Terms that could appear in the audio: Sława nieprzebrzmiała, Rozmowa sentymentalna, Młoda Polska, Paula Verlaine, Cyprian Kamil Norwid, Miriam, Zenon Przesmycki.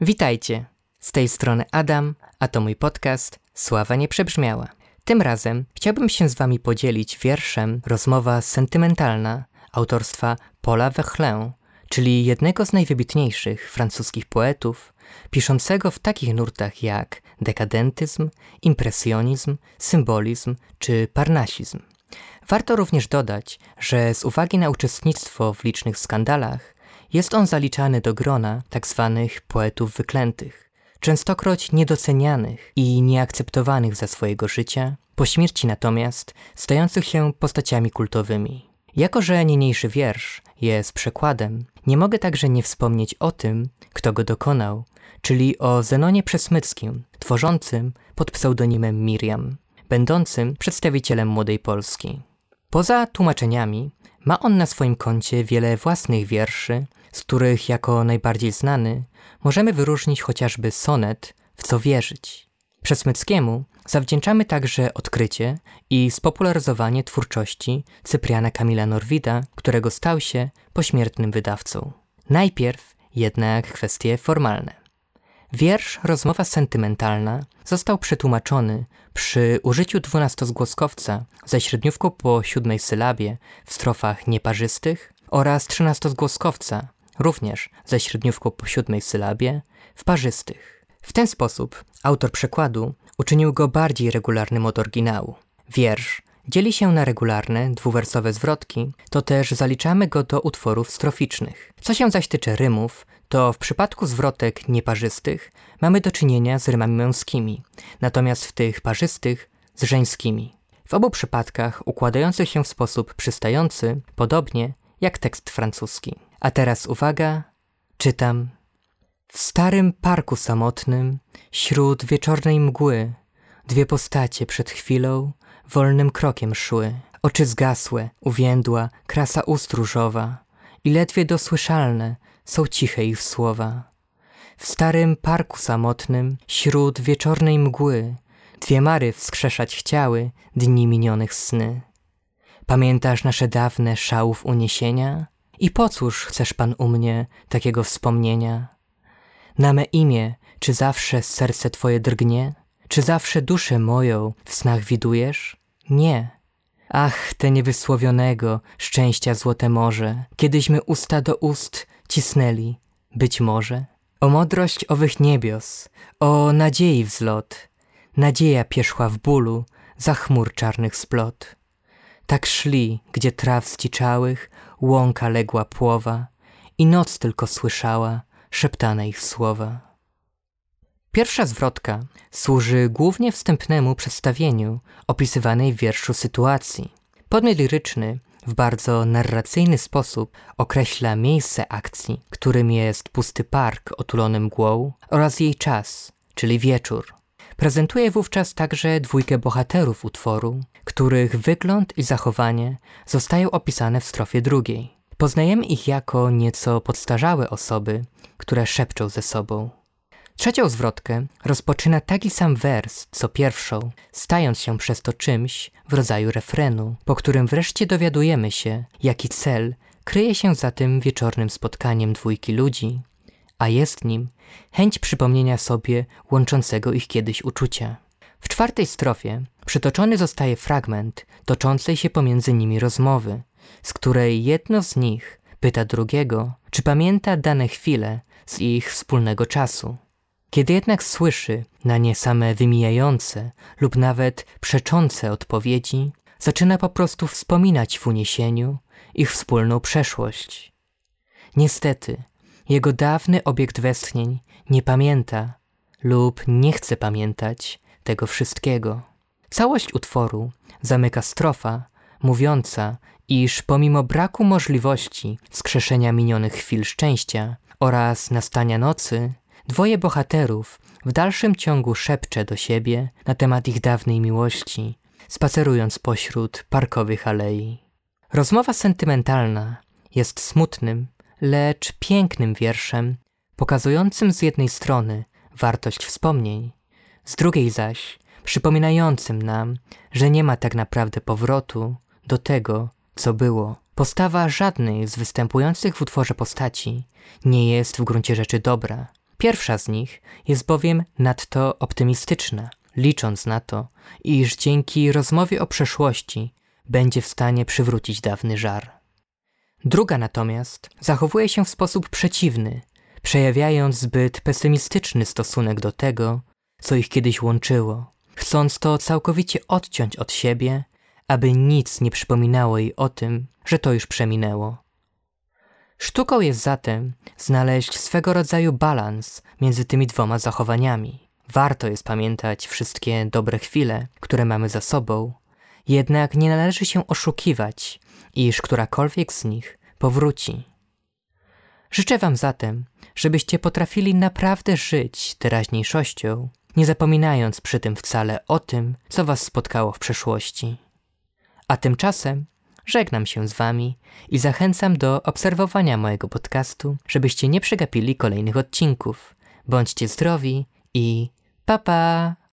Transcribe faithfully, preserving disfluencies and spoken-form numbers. Witajcie! Z tej strony Adam, a to mój podcast Sława nieprzebrzmiała. Tym razem chciałbym się z wami podzielić wierszem Rozmowa sentymentalna autorstwa Paula Verlaine, czyli jednego z najwybitniejszych francuskich poetów, piszącego w takich nurtach jak dekadentyzm, impresjonizm, symbolizm czy parnasizm. Warto również dodać, że z uwagi na uczestnictwo w licznych skandalach jest on zaliczany do grona tzw. poetów wyklętych, częstokroć niedocenianych i nieakceptowanych za swojego życia, po śmierci natomiast stających się postaciami kultowymi. Jako że niniejszy wiersz jest przekładem, nie mogę także nie wspomnieć o tym, kto go dokonał, czyli o Zenonie Przesmyckim, tworzącym pod pseudonimem Miriam, będącym przedstawicielem Młodej Polski. Poza tłumaczeniami ma on na swoim koncie wiele własnych wierszy, z których jako najbardziej znany możemy wyróżnić chociażby sonet „W co wierzyć”. Przesmyckiemu zawdzięczamy także odkrycie i spopularyzowanie twórczości Cypriana Kamila Norwida, którego stał się pośmiertnym wydawcą. Najpierw jednak kwestie formalne. Wiersz Rozmowa sentymentalna został przetłumaczony przy użyciu dwunastozgłoskowca ze średniówką po siódmej sylabie w strofach nieparzystych oraz trzynastozgłoskowca również ze średniówką po siódmej sylabie w parzystych. W ten sposób autor przekładu uczynił go bardziej regularnym od oryginału. Wiersz dzieli się na regularne, dwuwersowe zwrotki, to też zaliczamy go do utworów stroficznych. Co się zaś tyczy rymów, to w przypadku zwrotek nieparzystych mamy do czynienia z rymami męskimi, natomiast w tych parzystych z żeńskimi. W obu przypadkach układających się w sposób przystający, podobnie jak tekst francuski. A teraz uwaga, czytam. W starym parku samotnym, śród wieczornej mgły, dwie postacie przed chwilą wolnym krokiem szły. Oczy zgasłe, uwiędła krasa ust różowa i ledwie dosłyszalne są ciche ich słowa. W starym parku samotnym, śród wieczornej mgły, dwie mary wskrzeszać chciały dni minionych sny. Pamiętasz nasze dawne szałów uniesienia? I po cóż chcesz pan u mnie takiego wspomnienia? Na me imię, czy zawsze serce twoje drgnie? Czy zawsze duszę moją w snach widujesz? Nie. Ach, te niewysłowionego szczęścia złote morze, kiedyśmy usta do ust cisnęli, być może. O modrość owych niebios, o nadziei wzlot, nadzieja pierzchła w bólu za chmur czarnych splot. Tak szli, gdzie traw zdziczałych łąka legła płowa i noc tylko słyszała szeptane ich słowa. Pierwsza zwrotka służy głównie wstępnemu przedstawieniu opisywanej w wierszu sytuacji. Podmiot liryczny w bardzo narracyjny sposób określa miejsce akcji, którym jest pusty park otulony mgłą, oraz jej czas, czyli wieczór. Prezentuje wówczas także dwójkę bohaterów utworu, których wygląd i zachowanie zostają opisane w strofie drugiej. Poznajemy ich jako nieco podstarzałe osoby, które szepczą ze sobą. Trzecią zwrotkę rozpoczyna taki sam wers, co pierwszą, stając się przez to czymś w rodzaju refrenu, po którym wreszcie dowiadujemy się, jaki cel kryje się za tym wieczornym spotkaniem dwójki ludzi, a jest nim chęć przypomnienia sobie łączącego ich kiedyś uczucia. W czwartej strofie przytoczony zostaje fragment toczącej się pomiędzy nimi rozmowy, z której jedno z nich pyta drugiego, czy pamięta dane chwile z ich wspólnego czasu. Kiedy jednak słyszy na nie same wymijające lub nawet przeczące odpowiedzi, zaczyna po prostu wspominać w uniesieniu ich wspólną przeszłość. Niestety, jego dawny obiekt westchnień nie pamięta lub nie chce pamiętać tego wszystkiego. Całość utworu zamyka strofa mówiąca, iż pomimo braku możliwości wskrzeszenia minionych chwil szczęścia oraz nastania nocy, dwoje bohaterów w dalszym ciągu szepcze do siebie na temat ich dawnej miłości, spacerując pośród parkowych alei. Rozmowa sentymentalna jest smutnym, lecz pięknym wierszem, pokazującym z jednej strony wartość wspomnień, z drugiej zaś przypominającym nam, że nie ma tak naprawdę powrotu do tego, co było. Postawa żadnej z występujących w utworze postaci nie jest w gruncie rzeczy dobra. Pierwsza z nich jest bowiem nadto optymistyczna, licząc na to, iż dzięki rozmowie o przeszłości będzie w stanie przywrócić dawny żar. Druga natomiast zachowuje się w sposób przeciwny, przejawiając zbyt pesymistyczny stosunek do tego, co ich kiedyś łączyło, chcąc to całkowicie odciąć od siebie, aby nic nie przypominało jej o tym, że to już przeminęło. Sztuką jest zatem znaleźć swego rodzaju balans między tymi dwoma zachowaniami. Warto jest pamiętać wszystkie dobre chwile, które mamy za sobą, jednak nie należy się oszukiwać, iż którakolwiek z nich powróci. Życzę wam zatem, żebyście potrafili naprawdę żyć teraźniejszością, nie zapominając przy tym wcale o tym, co was spotkało w przeszłości. A tymczasem żegnam się z wami i zachęcam do obserwowania mojego podcastu, żebyście nie przegapili kolejnych odcinków. Bądźcie zdrowi i pa pa!